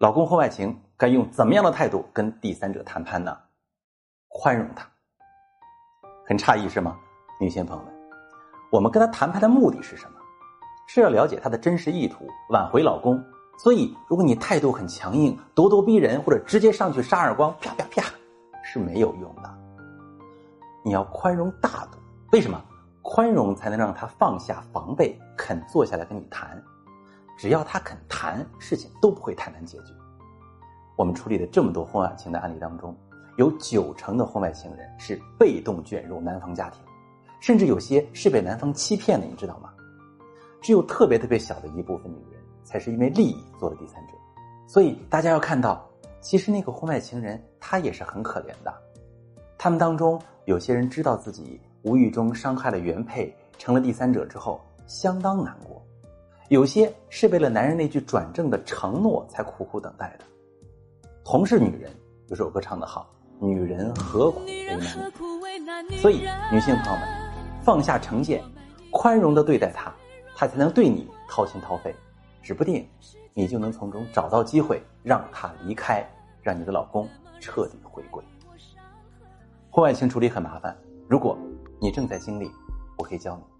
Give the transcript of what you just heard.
老公婚外情该用怎么样的态度跟第三者谈判呢？宽容他。很诧异是吗？女性朋友们，我们跟他谈判的目的是什么？是要了解他的真实意图，挽回老公。所以如果你态度很强硬，咄咄逼人，或者直接上去扇耳光，啪啪啪，是没有用的。你要宽容大度。为什么？宽容才能让他放下防备，肯坐下来跟你谈。只要他肯谈，事情都不会太难解决。我们处理的这么多婚外情的案例当中，有90%的婚外情人是被动卷入男方家庭，甚至有些是被男方欺骗的，你知道吗？只有特别特别小的一部分女人才是因为利益做了第三者。所以大家要看到，其实那个婚外情人他也是很可怜的。他们当中有些人知道自己无意中伤害了原配，成了第三者之后相当难过。有些是为了男人那句转正的承诺才苦苦等待的。同是女人，有首歌唱得好，女人何苦为难你。所以女性朋友们，放下成见，宽容地对待她，她才能对你掏心掏肺，指不定你就能从中找到机会让她离开，让你的老公彻底回归。婚外情处理很麻烦，如果你正在经历，我可以教你。